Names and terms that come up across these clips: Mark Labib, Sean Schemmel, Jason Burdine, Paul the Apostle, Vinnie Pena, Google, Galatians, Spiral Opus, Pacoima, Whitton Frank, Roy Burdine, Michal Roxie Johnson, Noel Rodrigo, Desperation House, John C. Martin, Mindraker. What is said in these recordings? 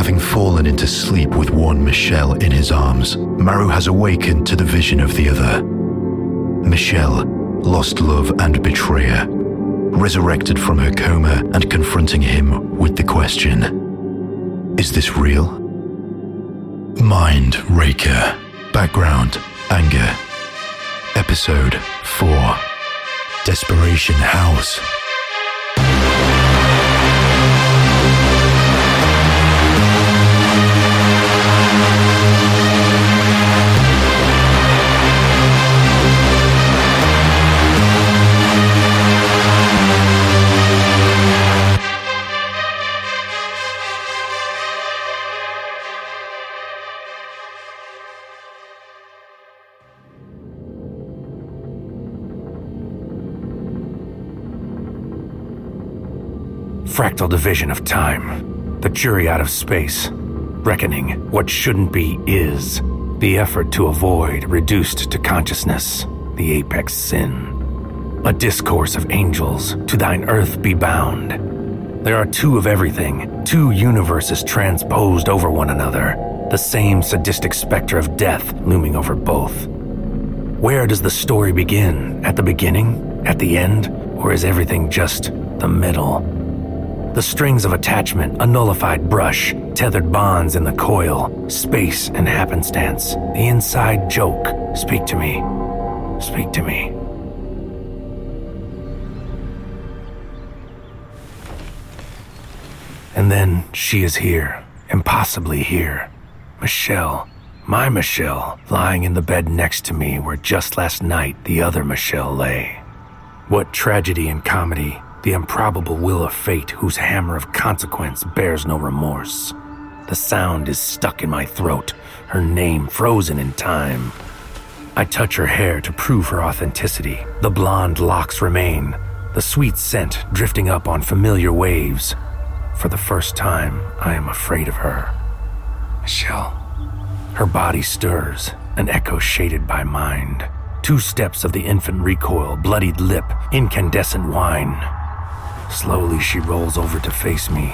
having fallen into sleep with one Michel in his arms, Maru has awakened to the vision of the other. Michel, lost love and betrayer, resurrected from her coma and confronting him with the question, is this real? Mindraker. Background, anger. Episode 4. Desperation House. Fractal division of time, the jury out of space, reckoning what shouldn't be is, the effort to avoid reduced to consciousness, the apex sin. A discourse of angels, to thine earth be bound. There are two of everything, two universes transposed over one another, the same sadistic specter of death looming over both. Where does the story begin? At the beginning? At the end? Or is everything just the middle? The strings of attachment, a nullified brush, tethered bonds in the coil, space and happenstance, the inside joke. Speak to me. Speak to me. And then she is here, impossibly here. Michel, my Michel, lying in the bed next to me where just last night the other Michel lay. What tragedy and comedy. The improbable will of fate whose hammer of consequence bears no remorse. The sound is stuck in my throat, her name frozen in time. I touch her hair to prove her authenticity. The blonde locks remain, the sweet scent drifting up on familiar waves. For the first time, I am afraid of her. Michel. Her body stirs, an echo shaded by mind. Two steps of the infant recoil, bloodied lip, incandescent wine. Slowly she rolls over to face me,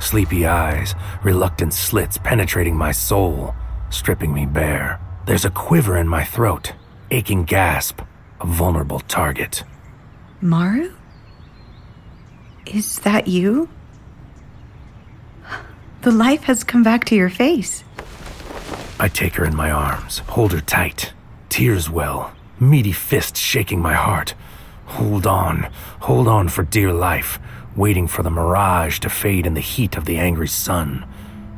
sleepy eyes, reluctant slits penetrating my soul, stripping me bare. There's a quiver in my throat, aching gasp, a vulnerable target. Maru? Is that you? The life has come back to your face. I take her in my arms, hold her tight. Tears well, meaty fists shaking my heart. Hold on for dear life, waiting for the mirage to fade in the heat of the angry sun.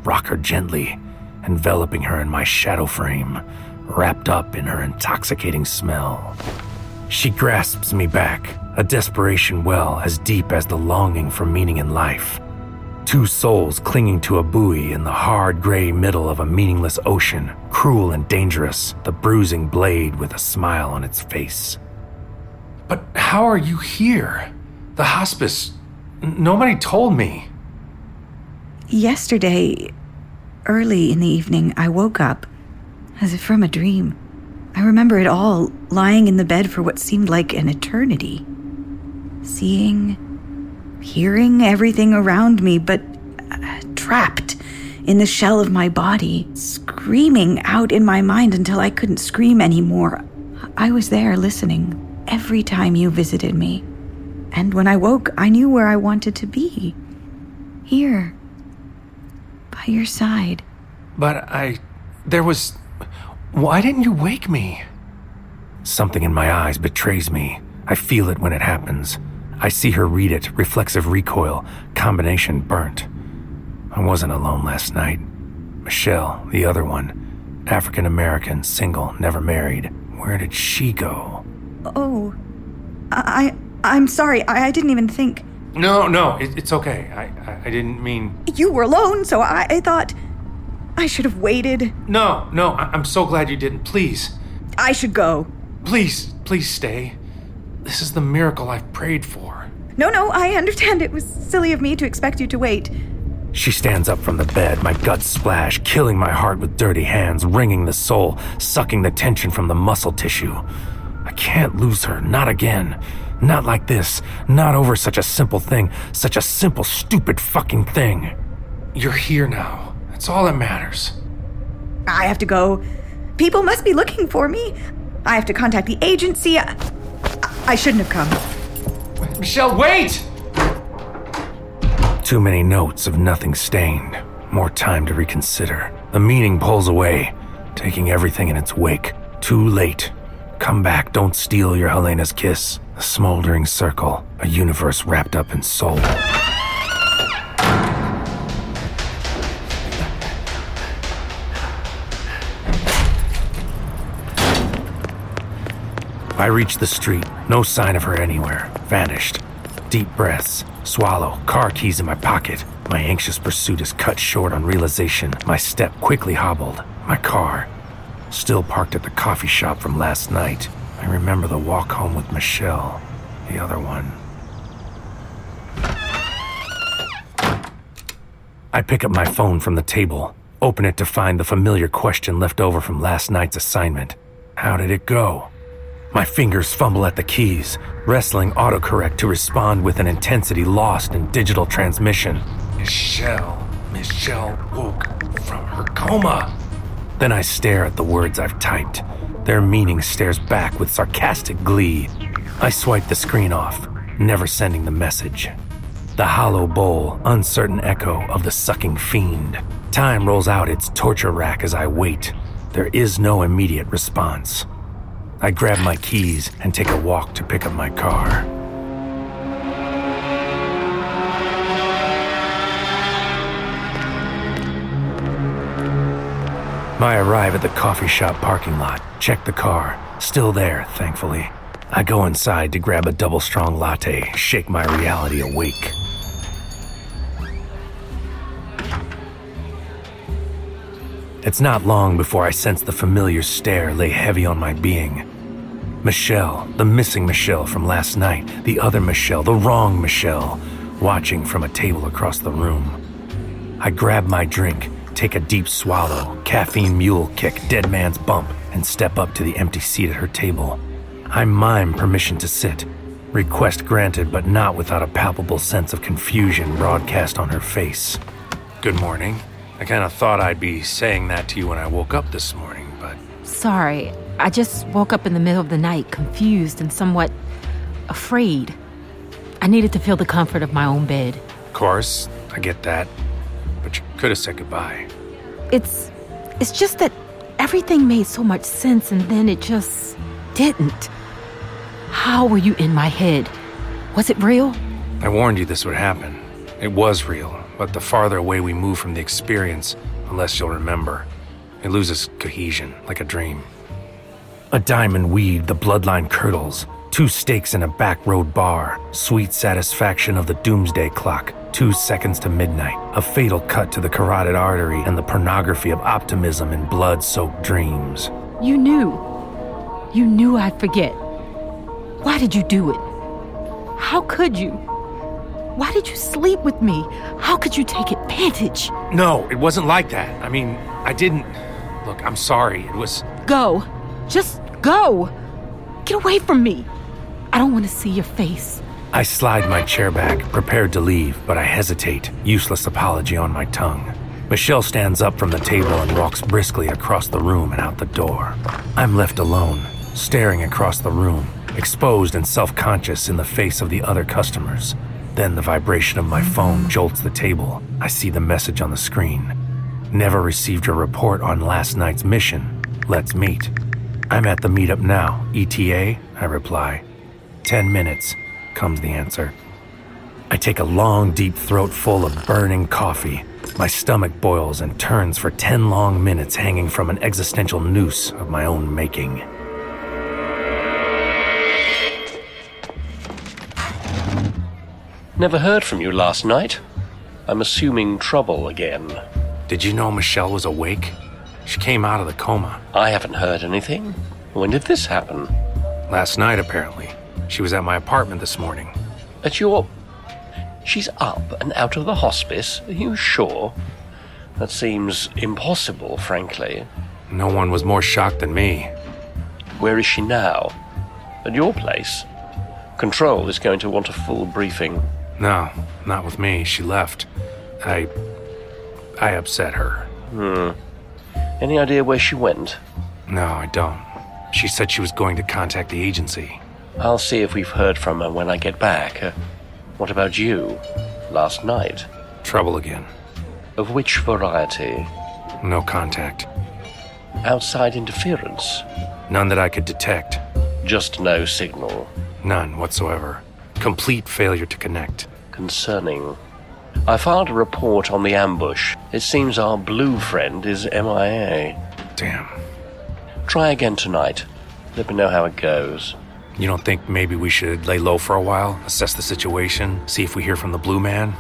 Rock her gently, enveloping her in my shadow frame, wrapped up in her intoxicating smell. She grasps me back, a desperation well as deep as the longing for meaning in life. Two souls clinging to a buoy in the hard gray middle of a meaningless ocean, cruel and dangerous, the bruising blade with a smile on its face. But how are you here? The hospice. Nobody told me. Yesterday, early in the evening, I woke up, as if from a dream. I remember it all, lying in the bed for what seemed like an eternity. Seeing, hearing everything around me, but trapped in the shell of my body, screaming out in my mind until I couldn't scream anymore. I was there listening. Every time you visited me. And when I woke, I knew where I wanted to be. Here. By your side. Why didn't you wake me? Something in my eyes betrays me. I feel it when it happens. I see her read it, reflexive recoil, combination burnt. I wasn't alone last night. Michel, the other one, African-American, single, never married. Where did she go? Oh, I'm sorry. I didn't even think. No, it's okay. I didn't mean... You were alone, so I thought I should have waited. No, I'm so glad you didn't. Please. I should go. Please stay. This is the miracle I've prayed for. No, I understand. It was silly of me to expect you to wait. She stands up from the bed, my guts splash, killing my heart with dirty hands, wringing the soul, sucking the tension from the muscle tissue. I can't lose her, not again. Not like this, not over such a simple thing, such a simple, stupid fucking thing. You're here now, That's all that matters. I have to go. People must be looking for me. I have to contact the agency. I shouldn't have come. Michelle, wait! Too many notes of nothing stained. More time to reconsider. The meaning pulls away, taking everything in its wake. Too late. Come back, don't steal your Helena's kiss. A smoldering circle, a universe wrapped up in soul. I reached the street, no sign of her anywhere, vanished. Deep breaths, swallow, car keys in my pocket. My anxious pursuit is cut short on realization. My step quickly hobbled. My car, still parked at the coffee shop from last night. I remember the walk home with Michelle, the other one. I pick up my phone from the table, open it to find the familiar question left over from last night's assignment. How did it go? My fingers fumble at the keys, wrestling autocorrect to respond with an intensity lost in digital transmission. Michelle woke from her coma. Then I stare at the words I've typed. Their meaning stares back with sarcastic glee. I swipe the screen off, never sending the message. The hollow bowl, uncertain echo of the sucking fiend. Time rolls out its torture rack as I wait. There is no immediate response. I grab my keys and take a walk to pick up my car. I arrive at the coffee shop parking lot, check the car, still there, thankfully. I go inside to grab a double-strong latte, shake my reality awake. It's not long before I sense the familiar stare lay heavy on my being. Michelle, the missing Michelle from last night, the other Michelle, the wrong Michelle, watching from a table across the room. I grab my drink, take a deep swallow, caffeine mule kick, dead man's bump, and step up to the empty seat at her table. I mime permission to sit, request granted but not without a palpable sense of confusion broadcast on her face. Good morning. I kind of thought I'd be saying that to you when I woke up this morning, but... Sorry, I just woke up in the middle of the night, confused and somewhat afraid. I needed to feel the comfort of my own bed. Of course, I get that. But you could have said goodbye. It's just that everything made so much sense and then it just didn't. How were you in my head? Was it real? I warned you this would happen. It was real. But the farther away we move from the experience, unless you'll remember, it loses cohesion, like a dream. A diamond weave, the bloodline curdles. Two stakes in a back road bar. Sweet satisfaction of the doomsday clock. 2 seconds to midnight. A fatal cut to the carotid artery and the pornography of optimism in blood-soaked dreams. You knew. You knew I'd forget. Why did you do it? How could you? Why did you sleep with me? How could you take advantage? No, it wasn't like that. I mean, I didn't... Look, I'm sorry. It was... Go. Just go. Get away from me. I don't want to see your face. I slide my chair back, prepared to leave, but I hesitate, useless apology on my tongue. Michelle stands up from the table and walks briskly across the room and out the door. I'm left alone, staring across the room, exposed and self-conscious in the face of the other customers. Then the vibration of my phone jolts the table. I see the message on the screen. Never received your report on last night's mission. Let's meet. I'm at the meetup now, ETA, I reply. 10 minutes, comes the answer. I take a long, deep throat full of burning coffee. My stomach boils and turns for 10 long minutes hanging from an existential noose of my own making. Never heard from you last night. I'm assuming trouble again. Did you know Michelle was awake? She came out of the coma. I haven't heard anything. When did this happen? Last night, apparently. She was at my apartment this morning. At your... She's up and out of the hospice? Are you sure? That seems impossible, frankly. No one was more shocked than me. Where is she now? At your place? Control is going to want a full briefing. No, not with me. She left. I upset her. Any idea where she went? No, I don't. She said she was going to contact the agency. I'll see if we've heard from her when I get back. What about you? Last night? Trouble again. Of which variety? No contact. Outside interference? None that I could detect. Just no signal? None whatsoever. Complete failure to connect. Concerning. I filed a report on the ambush. It seems our blue friend is MIA. Damn. Try again tonight. Let me know how it goes. You don't think maybe we should lay low for a while, assess the situation, see if we hear from the blue man?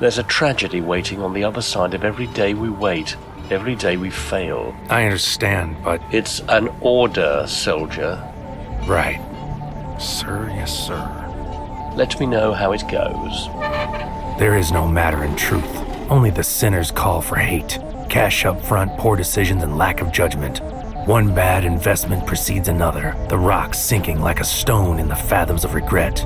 There's a tragedy waiting on the other side of every day we wait, every day we fail. I understand, but... It's an order, soldier. Right. Sir, yes, sir. Let me know how it goes. There is no matter in truth. Only the sinner's call for hate. Cash up front, poor decisions, and lack of judgment. One bad investment precedes another, the rock sinking like a stone in the fathoms of regret.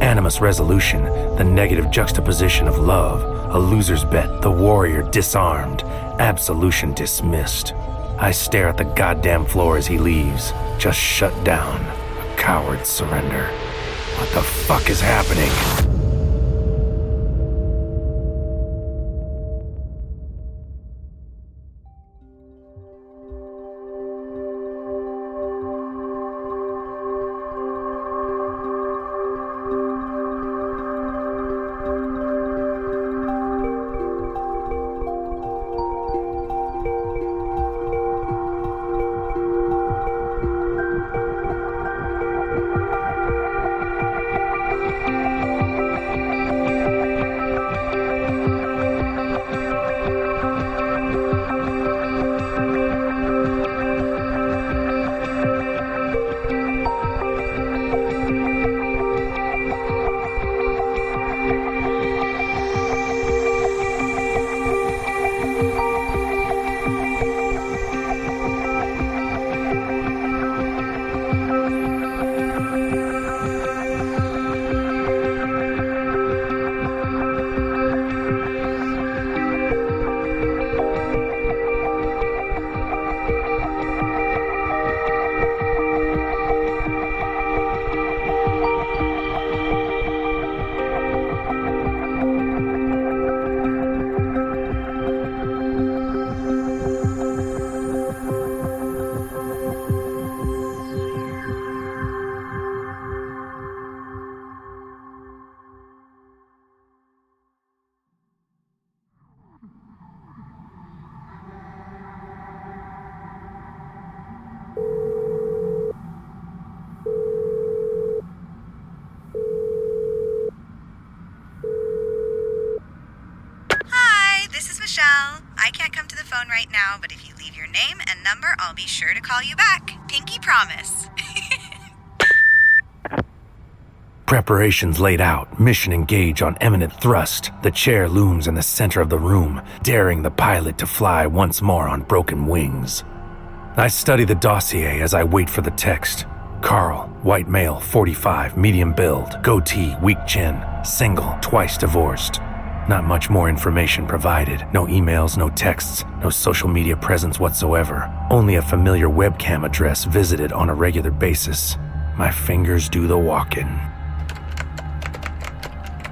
Animus resolution, the negative juxtaposition of love, a loser's bet, the warrior disarmed, absolution dismissed. I stare at the goddamn floor as he leaves, just shut down, a coward's surrender. What the fuck is happening? Right now, but if you leave your name and number, I'll be sure to call you back. Pinky promise. Preparations laid out, mission engaged on imminent thrust. The chair looms in the center of the room, daring the pilot to fly once more on broken wings. I study the dossier as I wait for the text. Carl, white male, 45, medium build, goatee, weak chin, single, twice divorced. Not much more information provided. No emails, no texts, no social media presence whatsoever. Only a familiar webcam address visited on a regular basis. My fingers do the walking.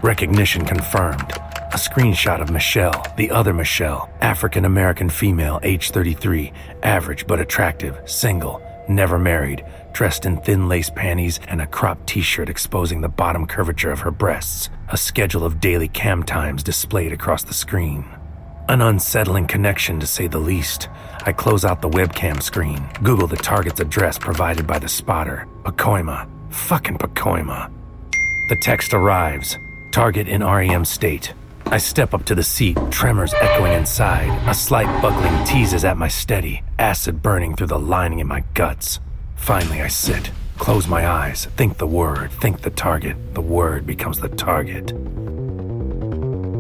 Recognition confirmed. A screenshot of Michelle, the other Michelle, African-American female, age 33, average but attractive, single, never married, dressed in thin lace panties and a cropped t-shirt exposing the bottom curvature of her breasts. A schedule of daily cam times displayed across the screen. An unsettling connection, to say the least. I close out the webcam screen, Google the target's address provided by the spotter. Pacoima. Fucking Pacoima. The text arrives. Target in REM state. I step up to the seat, tremors echoing inside. A slight buckling teases at my steady, acid burning through the lining in my guts. Finally, I sit, close my eyes, think the word, think the target. The word becomes the target.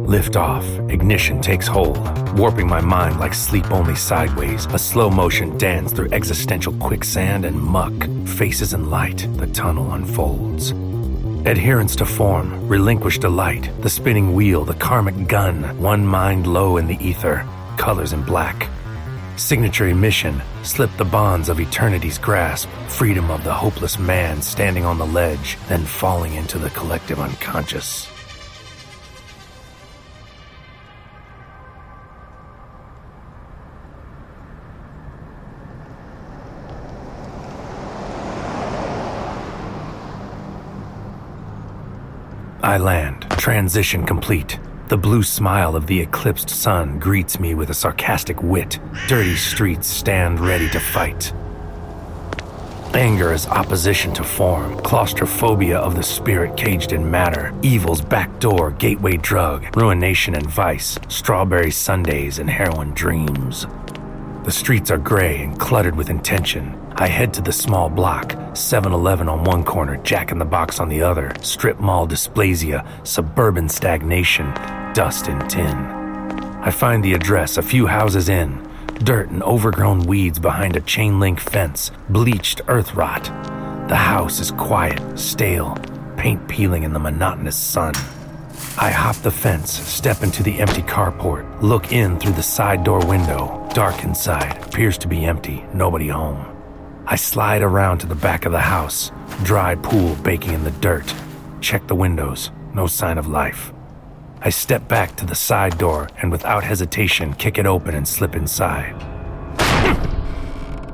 Lift off. Ignition takes hold, warping my mind like sleep only sideways. A slow motion dance through existential quicksand and muck. Faces in light. The tunnel unfolds. Adherence to form, relinquished delight. The spinning wheel, the karmic gun. One mind low in the ether. colors in black. Signature emission slipped the bonds of eternity's grasp, freedom of the hopeless man standing on the ledge, then falling into the collective unconscious. I land, transition complete. The blue smile of the eclipsed sun greets me with a sarcastic wit. Dirty streets stand ready to fight. Anger is opposition to form, claustrophobia of the spirit caged in matter, evil's backdoor gateway drug, ruination and vice, strawberry sundaes and heroin dreams. The streets are gray and cluttered with intention. I head to the small block, 7-Eleven on one corner, Jack in the Box on the other, strip mall dysplasia, suburban stagnation, dust and tin. I find the address a few houses in, dirt and overgrown weeds behind a chain-link fence, bleached earth rot. The house is quiet, stale, paint peeling in the monotonous sun. I hop the fence, step into the empty carport, look in through the side door window. Dark inside, appears to be empty, nobody home. I slide around to the back of the house, dry pool baking in the dirt. Check the windows, no sign of life. I step back to the side door and without hesitation kick it open and slip inside.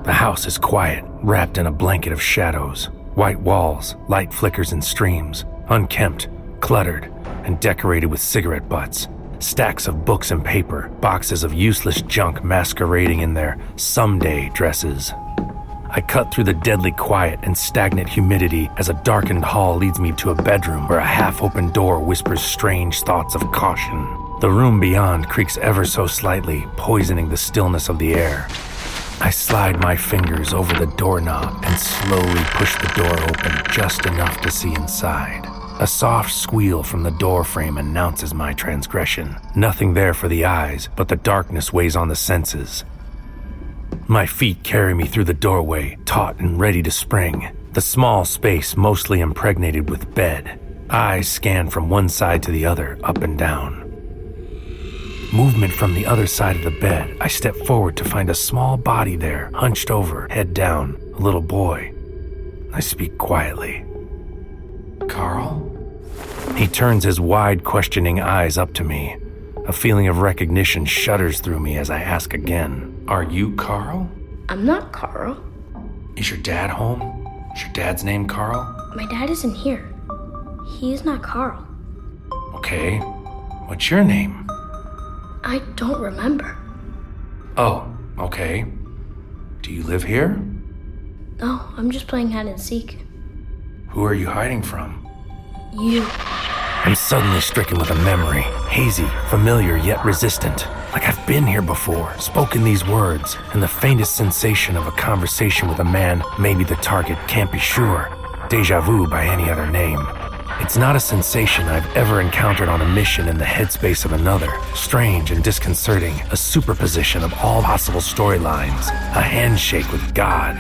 The house is quiet, wrapped in a blanket of shadows. White walls, light flickers and streams, unkempt, cluttered, and decorated with cigarette butts. Stacks of books and paper, boxes of useless junk masquerading in their someday dresses. I cut through the deadly quiet and stagnant humidity as a darkened hall leads me to a bedroom where a half-open door whispers strange thoughts of caution. The room beyond creaks ever so slightly, poisoning the stillness of the air. I slide my fingers over the doorknob and slowly push the door open just enough to see inside. A soft squeal from the doorframe announces my transgression. Nothing there for the eyes, but the darkness weighs on the senses. My feet carry me through the doorway, taut and ready to spring. The small space mostly impregnated with bed. Eyes scan from one side to the other, up and down. Movement from the other side of the bed. I step forward to find a small body there, hunched over, head down, a little boy. I speak quietly. Carl? He turns his wide, questioning eyes up to me. A feeling of recognition shudders through me as I ask again, "Are you Carl?" "I'm not Carl." "Is your dad home? Is your dad's name Carl?" "My dad isn't here. He is not Carl." "Okay. What's your name?" "I don't remember." "Oh, okay. Do you live here?" "No, I'm just playing hide and seek." "Who are you hiding from?" "You." I'm suddenly stricken with a memory, hazy, familiar, yet resistant. Like I've been here before, spoken these words, and the faintest sensation of a conversation with a man, maybe the target, can't be sure. Deja vu by any other name. It's not a sensation I've ever encountered on a mission in the headspace of another. Strange and disconcerting, a superposition of all possible storylines, a handshake with God.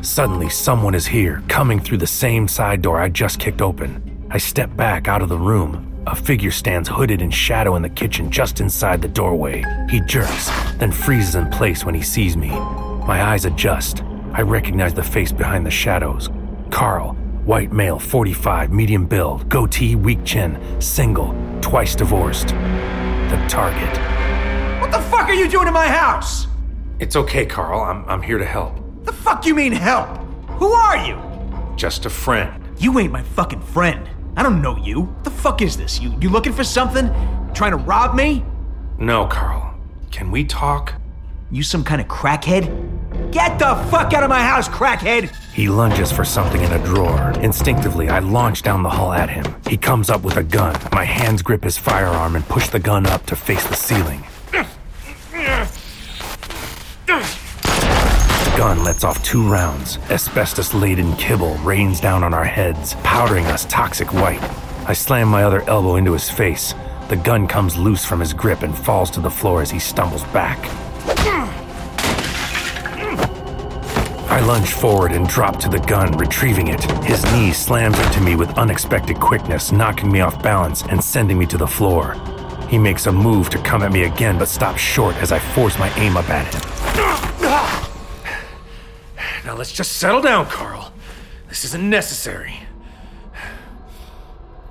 Suddenly, someone is here, coming through the same side door I just kicked open. I step back out of the room. A figure stands hooded in shadow in the kitchen just inside the doorway. He jerks, then freezes in place when he sees me. My eyes adjust. I recognize the face behind the shadows. Carl, white male, 45, medium build, goatee, weak chin, single, twice divorced. The target. "What the fuck are you doing in my house?" "It's okay, Carl. I'm here to help." "The fuck you mean help? Who are you?" "Just a friend." "You ain't my fucking friend. I don't know you. What the fuck is this? You looking for something? Trying to rob me?" "No, Carl. Can we talk?" "You some kind of crackhead? Get the fuck out of my house, crackhead!" He lunges for something in a drawer. Instinctively, I launch down the hall at him. He comes up with a gun. My hands grip his firearm and push the gun up to face the ceiling. The gun lets off 2 rounds. Asbestos-laden kibble rains down on our heads, powdering us toxic white. I slam my other elbow into his face. The gun comes loose from his grip and falls to the floor as he stumbles back. I lunge forward and drop to the gun, retrieving it. His knee slams into me with unexpected quickness, knocking me off balance and sending me to the floor. He makes a move to come at me again, but stops short as I force my aim up at him. Now let's just settle down, Carl. This isn't necessary.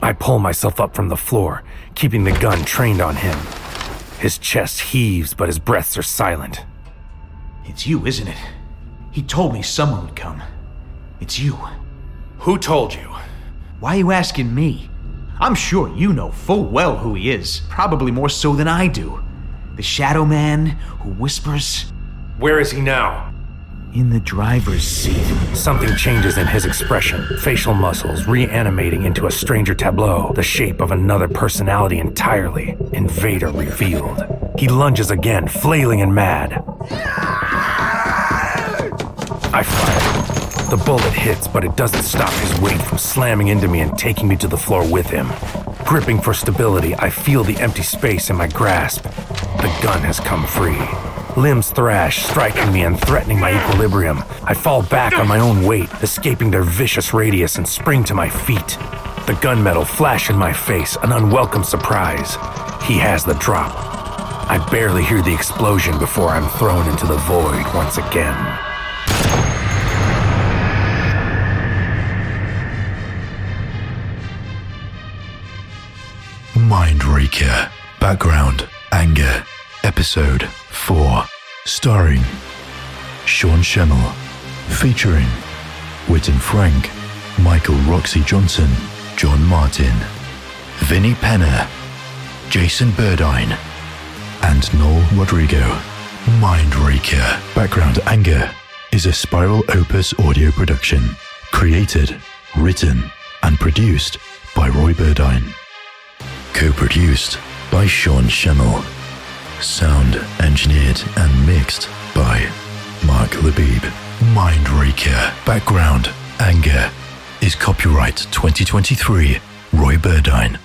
I pull myself up from the floor, keeping the gun trained on him. His chest heaves, but his breaths are silent. It's you, isn't it? He told me someone would come. It's you. Who told you? Why are you asking me? I'm sure you know full well who he is, probably more so than I do. The shadow man who whispers. Where is he now? In the driver's seat. Something changes in his expression, facial muscles reanimating into a stranger tableau, the shape of another personality entirely, invader revealed. He lunges again, flailing and mad. I fire. The bullet hits, but it doesn't stop his weight from slamming into me and taking me to the floor with him. Gripping for stability, I feel the empty space in my grasp. The gun has come free. Limbs thrash, striking me and threatening my equilibrium. I fall back on my own weight, escaping their vicious radius, and spring to my feet. The gunmetal flash in my face, an unwelcome surprise. He has the drop. I barely hear the explosion before I'm thrown into the void once again. Mindraker. Background. Anger. Episode 4, starring Sean Schemmel, featuring Whitton Frank, Michal Roxie Johnson, John Martin, Vinnie Pena, Jason Burdine, and Noel Rodrigo. Mindraker, Background Anger is a Spiral Opus audio production, created, written, and produced by Roy Burdine. Co-produced by Sean Schemmel. Sound engineered and mixed by Mark Labib. Mindraker Background Anger is copyright 2023 Roy Burdine.